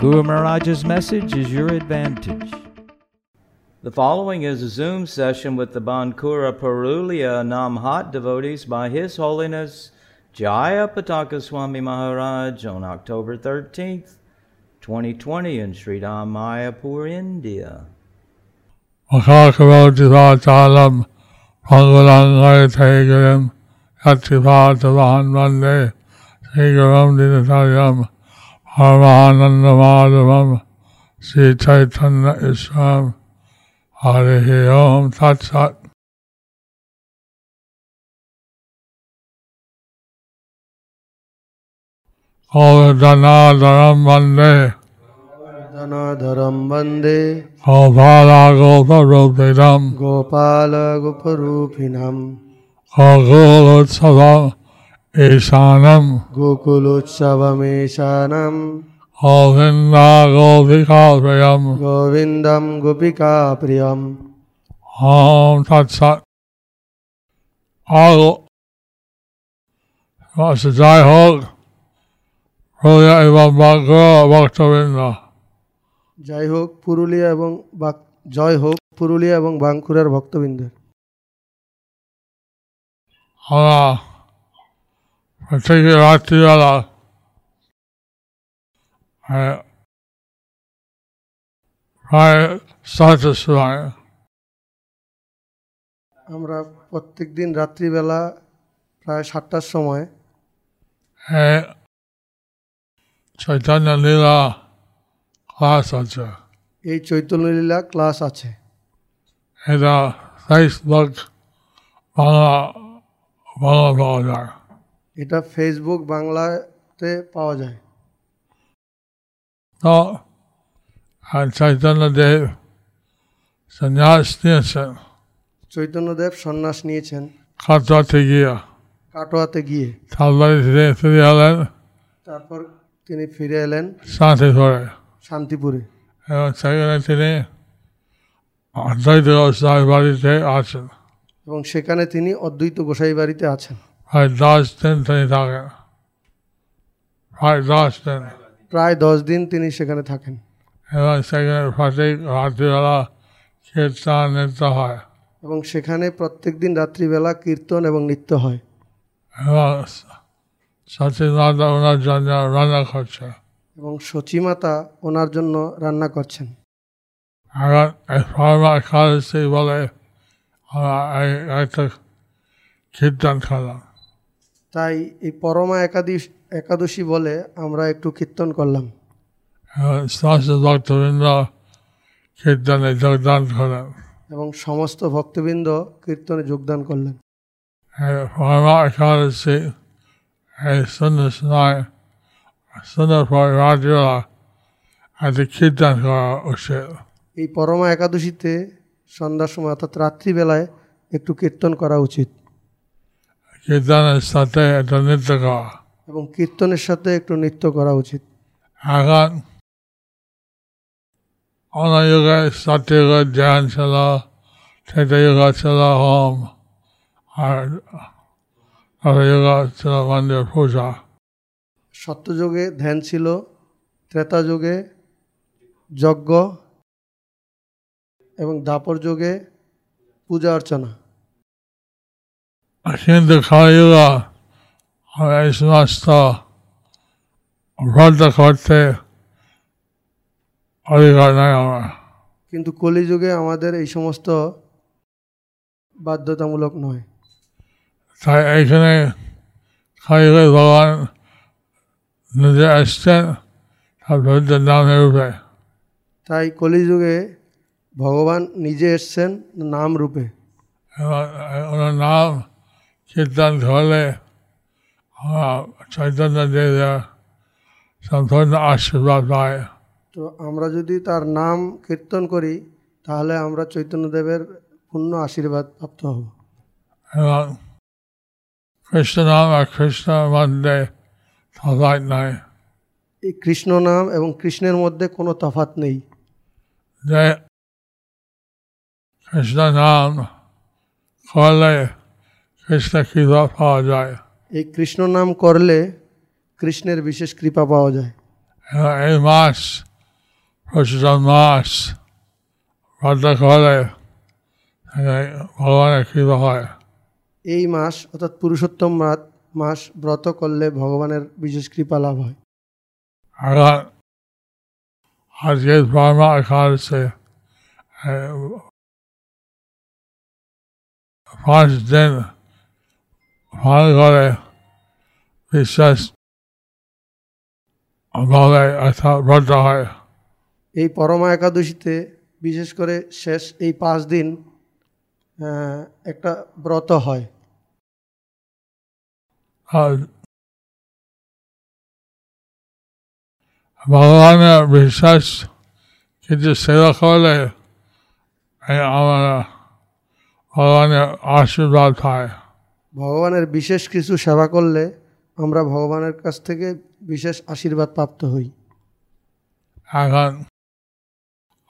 Guru Maharaj's message is your advantage. The following is a Zoom session with the Bankura Purulia Namahatta devotees by His Holiness Jaya Pataka Swami Maharaj on October 13th, 2020 in Sri Mayapur, India. Akakavotitachalam Pangulanayatayagirim Yatipatavahan Vande Sigaram Ditacharyam Paramahanandamadavam Sri Chaitanya Isram Harihi Om Tat Sat. Govindanadaram Vande Dharam Vande Gopala Goparupinam Gopala Goparupinam Gokulutsavam Eshanam Gokulutsavam Eshanam Govinda Gopika Priyam Govindam Gopika Priyam Om Tat Sat. Master Jai Ho Purulia Evam Bankura Bhaktavinda. জয় হোক পুরুলিয়া এবং বাঙ্কুরার ভক্তবৃন্দের। আমরা প্রত্যেকে রাত্রিবেলা প্রায় 7টার সময় চৈতন্য লীলা class আছে। এই চৈতন্য লীলা class আছে। এটা ফেসবুক বাংলা পাওয়া যায়। এটা ফেসবুক বাংলাতে পাওয়া যায়। তো চৈতন্যদেব সন্ন্যাস নিয়েছেন। চৈতন্যদেব সন্ন্যাস নিয়েছেন। কাটোয়াতে গিয়ে তারপর তিনি ফিরে এলেন শান্তিপুরে। এবং সেখানে তিনি অদ্বৈত গোসাই বাড়িতে আছেন। প্রায় 10 দিন তিনি সেখানে থাকেন। এবং সেখানে প্রত্যেক রাত্রিবেলা কীর্তন নৃত্য হয়। এবং সেখানে প্রত্যেক দিন রাত্রিবেলা কীর্তন এবং নৃত্য হয়। এবং সচিমাতা ওনার জন্য রান্না করছেন। তাই এই পরমা একাদশী বলে আমরা একটু কীর্তন করলাম। এবং সমস্ত ভক্তবৃন্দ কীর্তনে যোগদান করলেন। পরমা একাদশী এই পরমা একাদশীতে সন্ধ্যার সময় অর্থাৎ রাত্রিবেলায় একটু কীর্তন করা উচিত। কীর্তনের সাথে একটু নৃত্য করা উচিত। এখন অনায়ুগে সত্যযুগে ধ্যান ছিল, ত্রেতাযুগে ছিল হোম, আর কলিযুগে ছিল মন্দির পূজা। সত্যযুগে ধ্যান ছিল, ত্রেতা যুগে যজ্ঞ এবং দাপর যুগে পূজা অর্চনা। কিন্তু কলিযুগে এই সমস্ত ব্রত করতে অধিকার নাই। কিন্তু কলিযুগে আমাদের এই সমস্ত বাধ্যতামূলক নয়। তাই এখানে কলিযুগে ভগবান নিজে আসছেন, তার নামের রূপে। তাই কলিযুগে ভগবান নিজে এসছেন নাম রূপে। ওনার নাম কীর্তন করলে চৈতন্যদেবের সম্পূর্ণ আশীর্বাদ পায়। তো আমরা যদি তার নাম কীর্তন করি তাহলে আমরা চৈতন্যদেবের পূর্ণ আশীর্বাদ প্রাপ্ত হব। কৃষ্ণ নাম আর কৃষ্ণ মধ্যে তফাৎ নাই। এই কৃষ্ণ নাম এবং কৃষ্ণের মধ্যে কোনো তফাৎ নেই। যে কৃষ্ণ নাম করলে কৃষ্ণ কৃপা পাওয়া যায়, এই কৃষ্ণ নাম করলে কৃষ্ণের বিশেষ কৃপা পাওয়া যায়। এই মাস প্রচুর মাস ব্রত করলে ভগবানের কৃপা হয়। এই মাস অর্থাৎ পুরুষোত্তম মাস ব্রত করলে ভগবানের বিশেষ কৃপা লাভ হয়। আজকের ব্রহ্মা একাদশে 5 দিন ভালো করে বিশ্বাস ভাবে ব্রত হয়। এই পরমা একাদশীতে বিশেষ করে শেষ এই 5 দিন একটা ব্রত হয়। ভগবানের বিশ্বাস কিছু সেবা করলে আমার ভগবানের আশীর্বাদ হয়। ভগবানের বিশেষ কিছু সেবা করলে আমরা ভগবানের কাছ থেকে বিশেষ আশীর্বাদ প্রাপ্ত হই।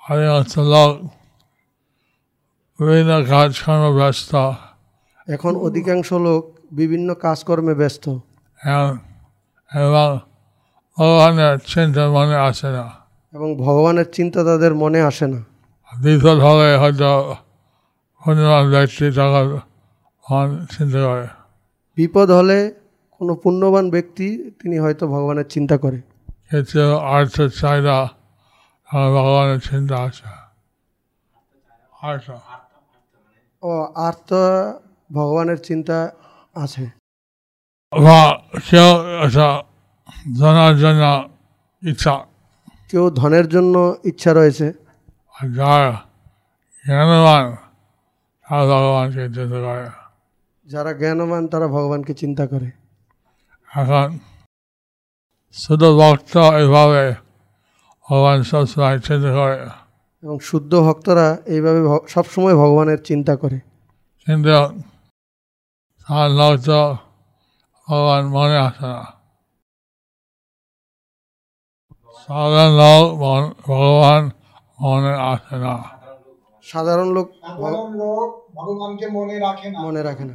এখন অধিকাংশ লোক বিভিন্ন কাজকর্মে ব্যস্ত। এখন অধিকাংশ লোক বিভিন্ন কাজকর্মে ব্যস্ত এবং ভগবানের চিন্তা মনে আসে না, এবং ভগবানের চিন্তা তাদের মনে আসে না। দীর্ঘভাবে হয়তো পুণ্যবান ব্যক্তি তখন চিন্তা করে, বিপদ হলে কোনো পুণ্যবান ব্যক্তি তিনি হয়তো ভগবানের চিন্তা করে। কিছু অর্থ চাহিদা ভগবানের চিন্তা আসে, অর্থ ভগবানের চিন্তা আছে। কেউ ধনের জন্য ইচ্ছা, কেউ ধনের জন্য ইচ্ছা রয়েছে। যারা জ্ঞানবান তারা ভগবানকে চিন্তা করে। এখন শুদ্ধ ভক্ত এইভাবে ভগবান সবসময় চিন্তা করে, এবং শুদ্ধ ভক্তরা এইভাবে সবসময় ভগবানের চিন্তা করে। কিন্তু তার লোক তো ভগবান মনে আসে না। সাধারণ লোক ভগবান মনে আসে না, সাধারণ লোক ভগবানকে মনে রাখে না।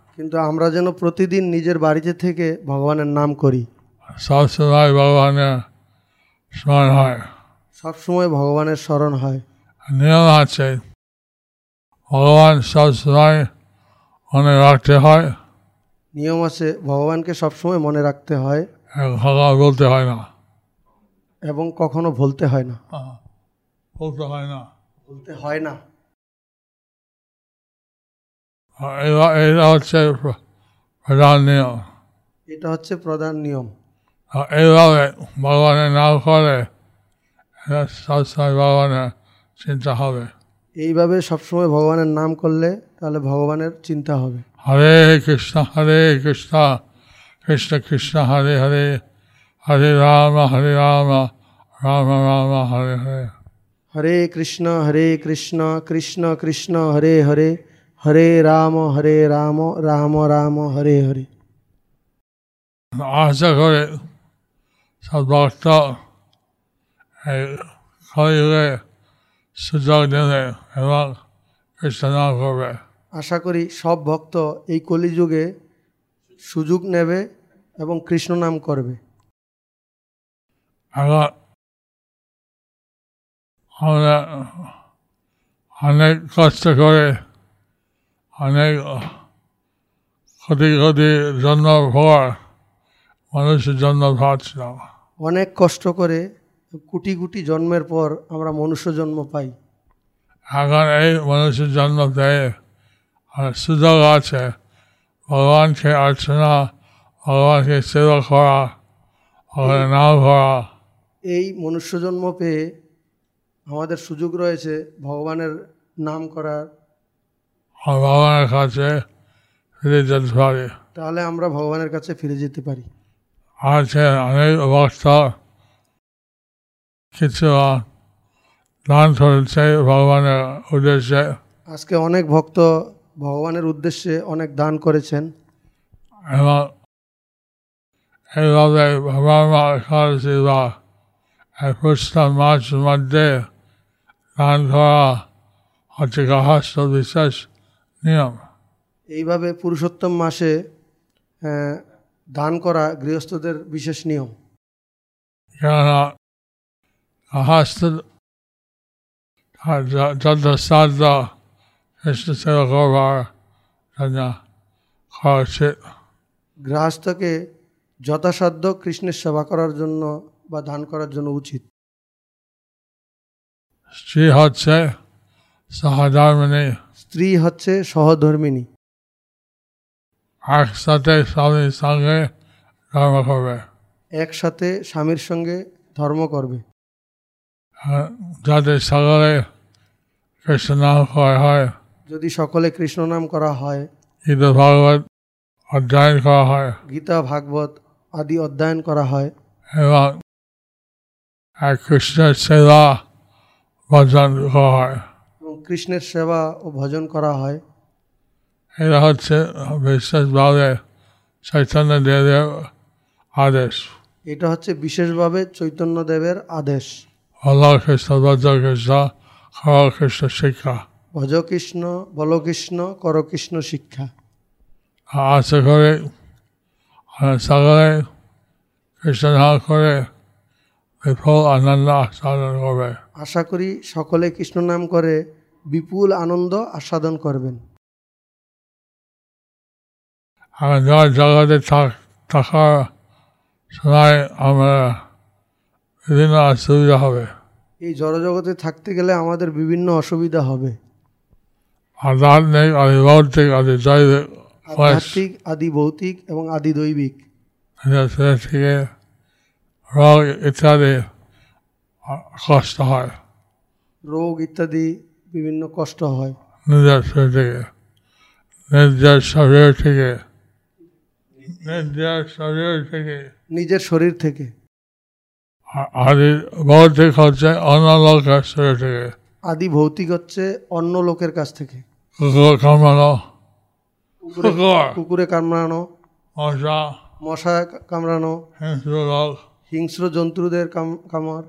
কিন্তু আমরা যেন প্রতিদিন নিজের বাড়িতে থেকে ভগবানের নাম করি। সবসময় ভগবানের স্মরণ হয়, সবসময় ভগবানের স্মরণ হয়। নিয়ম আছে, ভগবান সবসময় মনে রাখতে হয়। নিয়ম আছে, ভগবানকে সবসময় মনে রাখতে হয়, ভগবান বলতে হয় না, এবং কখনো বলতে হয় না, বলতে হয় না। এটা হচ্ছে প্রধান নিয়ম, এটা হচ্ছে প্রধান নিয়ম। এইভাবে ভগবানের নাম করে সবসময় ভগবানের চিন্তা হবে। এইভাবে সবসময় ভগবানের নাম করলে তাহলে ভগবানের চিন্তা হবে। হরে কৃষ্ণ হরে কৃষ্ণ কৃষ্ণ কৃষ্ণ হরে হরে হরে রাম রাম রাম হরে হরে। হরে কৃষ্ণ কৃষ্ণ কৃষ্ণ হরে হরে হরে রাম রাম রাম হরে হরে। আশা করে সব ভক্ত হরিহরে সুযোগ দেবে এবং কৃষ্ণ নাম করবে। আশা করি সব ভক্ত এই কলিযুগে সুযোগ নেবে এবং কৃষ্ণ নাম করবে। আমরা অনেক কষ্ট করে অনেক ক্ষতি ক্ষতি জন্ম ভোগ মানুষের জন্ম ভাবছিলাম, অনেক কষ্ট করে কোটি কোটি জন্মের পর আমরা মনুষ্য জন্ম পাই। এখন এই মনুষ্য জন্ম দেয় আর সুযোগ আছে ভগবানকে অর্চনা, ভগবানকে সেবা করা, ভগবানের নাম করা। এই মনুষ্য জন্ম পেয়ে আমাদের সুযোগ রয়েছে ভগবানের নাম করার, ভগবানের কাছে ফিরে যেতে পারি। তাহলে আমরা ভগবানের কাছে ফিরে যেতে পারি। আছে অনেক অবস্থা, কিছু দান চলছে ভগবানের উদ্দেশ্যে। আজকে অনেক ভক্ত ভগবানের উদ্দেশ্যে অনেক দান করেছেন। এবং এইভাবে ভগবান মাছ মধ্যে দান করা হচ্ছে গাহস্থ বিশেষ নিয়ম। এইভাবে পুরুষোত্তম মাসে দান করা গৃহস্থদের বিশেষ নিয়ম। কেননা গাহস্থ যত শ্রাদ্ধ কৃষ্ণ সেবা করবার জন্য করা উচিত। গৃহস্থকে যথাসাধ্য কৃষ্ণের সেবা করার জন্য বা দান করার জন্য উচিত। স্ত্রী হচ্ছে সহধর্মিণী, স্ত্রী হচ্ছে সহধর্মিণী, একসাথে স্বামীর সঙ্গে ধর্ম করবে, একসাথে স্বামীর সঙ্গে ধর্ম করবে, যাতে সকলে কৃষ্ণ নাম করা হয়। যদি সকলে কৃষ্ণ নাম করা হয়, গীতা ভাগবত অধ্যয়ন করা হয়, গীতা ভাগবত আদি অধ্যয়ন করা হয় এবং কৃষ্ণের সেবা ভজন করা হয়, কৃষ্ণের সেবা ও ভজন করা হয়। এটা হচ্ছে বিশেষভাবে চৈতন্য দেবের আদেশ, এটা হচ্ছে বিশেষভাবে চৈতন্য দেবের আদেশ। হল কৃষ্ণ ভজ কৃষ্ণ হর কৃষ্ণ শিক্ষা, ভজ কৃষ্ণ বল কৃষ্ণ কর কৃষ্ণ শিক্ষা। আশা করে সাগরে কৃষ্ণ নাম করে বিপুল আনন্দ আস্বাদন করবে। আশা করি সকলে কৃষ্ণ নাম করে বিপুল আনন্দ আস্বাদন করবেন। আর যার জগতে থাকার সময় আমরা বিভিন্ন অসুবিধা হবে। এই জড়জগতে থাকতে গেলে আমাদের বিভিন্ন অসুবিধা হবে। আধ্যাত্মিক আদি ভৌতিক আদি দৈবিক, আধ্যাত্মিক আদি ভৌতিক এবং আদি দৈবিক থেকে রোগ ইত্যাদি কষ্ট হয়, রোগ ইত্যাদি বিভিন্ন কষ্ট হয়। নিজের শরীর থেকে, নিজের শরীর থেকে, নিজের শরীর থেকে, নিজের শরীর থেকে আদি ভৌতিক হচ্ছে অন্য লোকের শরীর থেকে, আদি ভৌতিক হচ্ছে অন্য লোকের কাছ থেকে। কুকুর কামড়ানো, কুকুরে কামড়ানো, মশা, মশা কামড়ানো, হিংস্র লোক, হিংস্র জন্তুদের কামড়,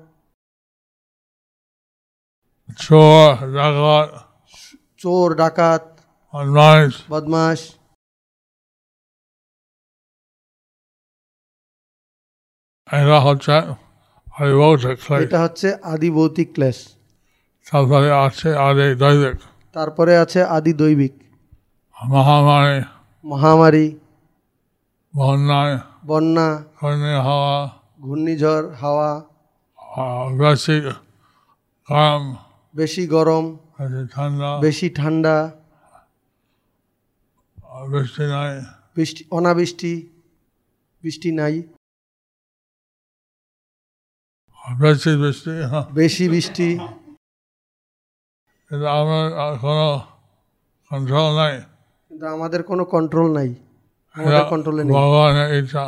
চোর ডাকাত, বদমাশ। এটা হচ্ছে আদি ভৌতিক ক্লেশ। তারপরে আছে আদি দৈবিক, তারপরে আছে আদি দৈবিক মহামারী, মহামারী, বন্যা, বন্যা, হাওয়া, ঘূর্ণিঝড়, হাওয়া, বেশি গরম, বেশি গরম, ঠান্ডা, বেশি ঠান্ডা, বৃষ্টি নাই, বৃষ্টি, অনাবৃষ্টি, বৃষ্টি নাই, বেশি বৃষ্টি, বেশি বৃষ্টি। কিন্তু আমার কোনো কন্ট্রোল নাই, কিন্তু আমাদের কোনো কন্ট্রোল নাই, কন্ট্রোলে নেই। ভগবানের ইচ্ছা,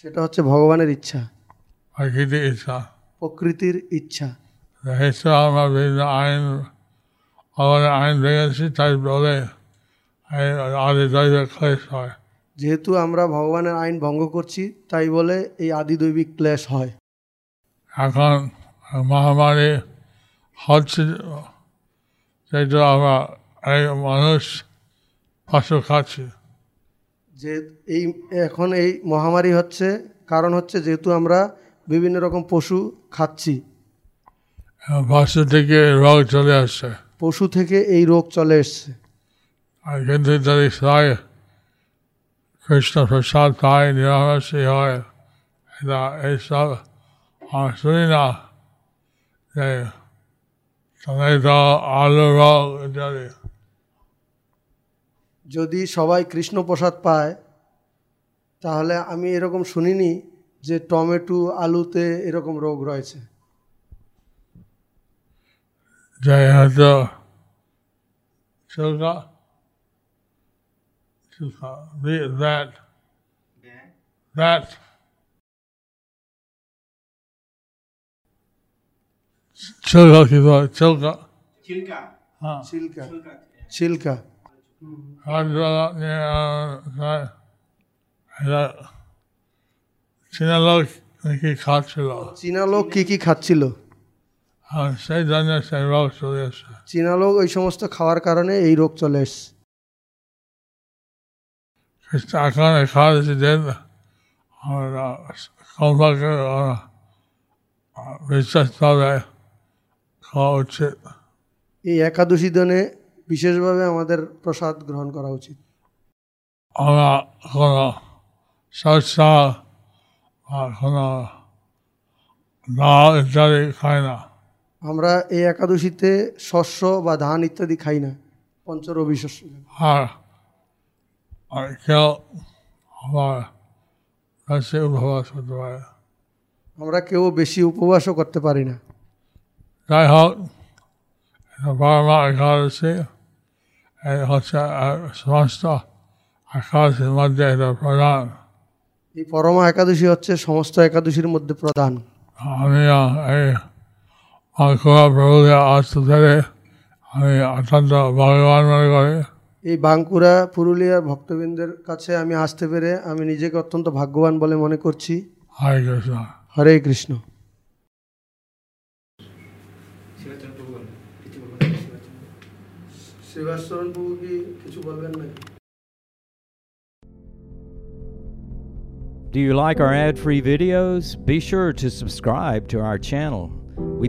সেটা হচ্ছে ভগবানের ইচ্ছা, প্রকৃতির ইচ্ছা, প্রকৃতির ইচ্ছা। আমরা বিভিন্ন আইন, আমাদের আইন ভেঙেছি, তাই বলে আদি দৈবিক ক্লেশ হয়। যেহেতু আমরা ভগবানের আইন ভঙ্গ করছি, তাই বলে এই আদি দৈবিক ক্লেশ হয়। এখন মহামারী হচ্ছে, সেটা আমরা এই মানুষ ফসল খাচ্ছি। যে এই এখন এই মহামারী হচ্ছে, কারণ হচ্ছে যেহেতু আমরা বিভিন্ন রকম পশু খাচ্ছি, পশু থেকে রোগ চলে আসছে, পশু থেকে এই রোগ চলে এসছে। কিন্তু যদি সবাই কৃষ্ণ প্রসাদ পায়, নিরামিষ হয়, এইসব শুনি না, they Sangeeta, Alurag, Jari. Jodi Shabai Krishna Prasad Pai, Tahale Ami Erokom Shunini, Je Tomato, Alute, Erokom Rog Royce. Jai Hata Silka. That Chilka. Chinalok Kiki Katchilo. I said, I said, rock to this. Chinalok is almost a car carone, a rock to less. Christakon, a car is dead, or a compactor, or research of coach. Yakadusidone, Bisheshbaba, mother Prasad Grand Karauchi. Honor, Salsa, Honor, now it's very kind. আমরা এই একাদশীতে শস্য বা ধান ইত্যাদি খাই না পঞ্চরবি শস্য আর আর কেউ আমরা কেউ বেশি উপবাসও করতে পারি না যাই হোক বাবা একাদশী হচ্ছে সমস্ত একাদশীর মধ্যে প্রধান এই পরমা একাদশী হচ্ছে সমস্ত একাদশীর মধ্যে প্রধান আমি Bankura Purulia Ashtabhade, Ami Atanta Bhagavan Mone Kori. Ei Bankura Purulia Bhaktobinder Kache Ami Ashte Pere, Ami Nijeke Ottonto Bhagyoban Bole Mone Korchi. Hare Krishna. Hare Krishna. Sivacharan Prabhu ki kichu bolben naki? Do you like our ad-free videos? Be sure to subscribe to our channel. We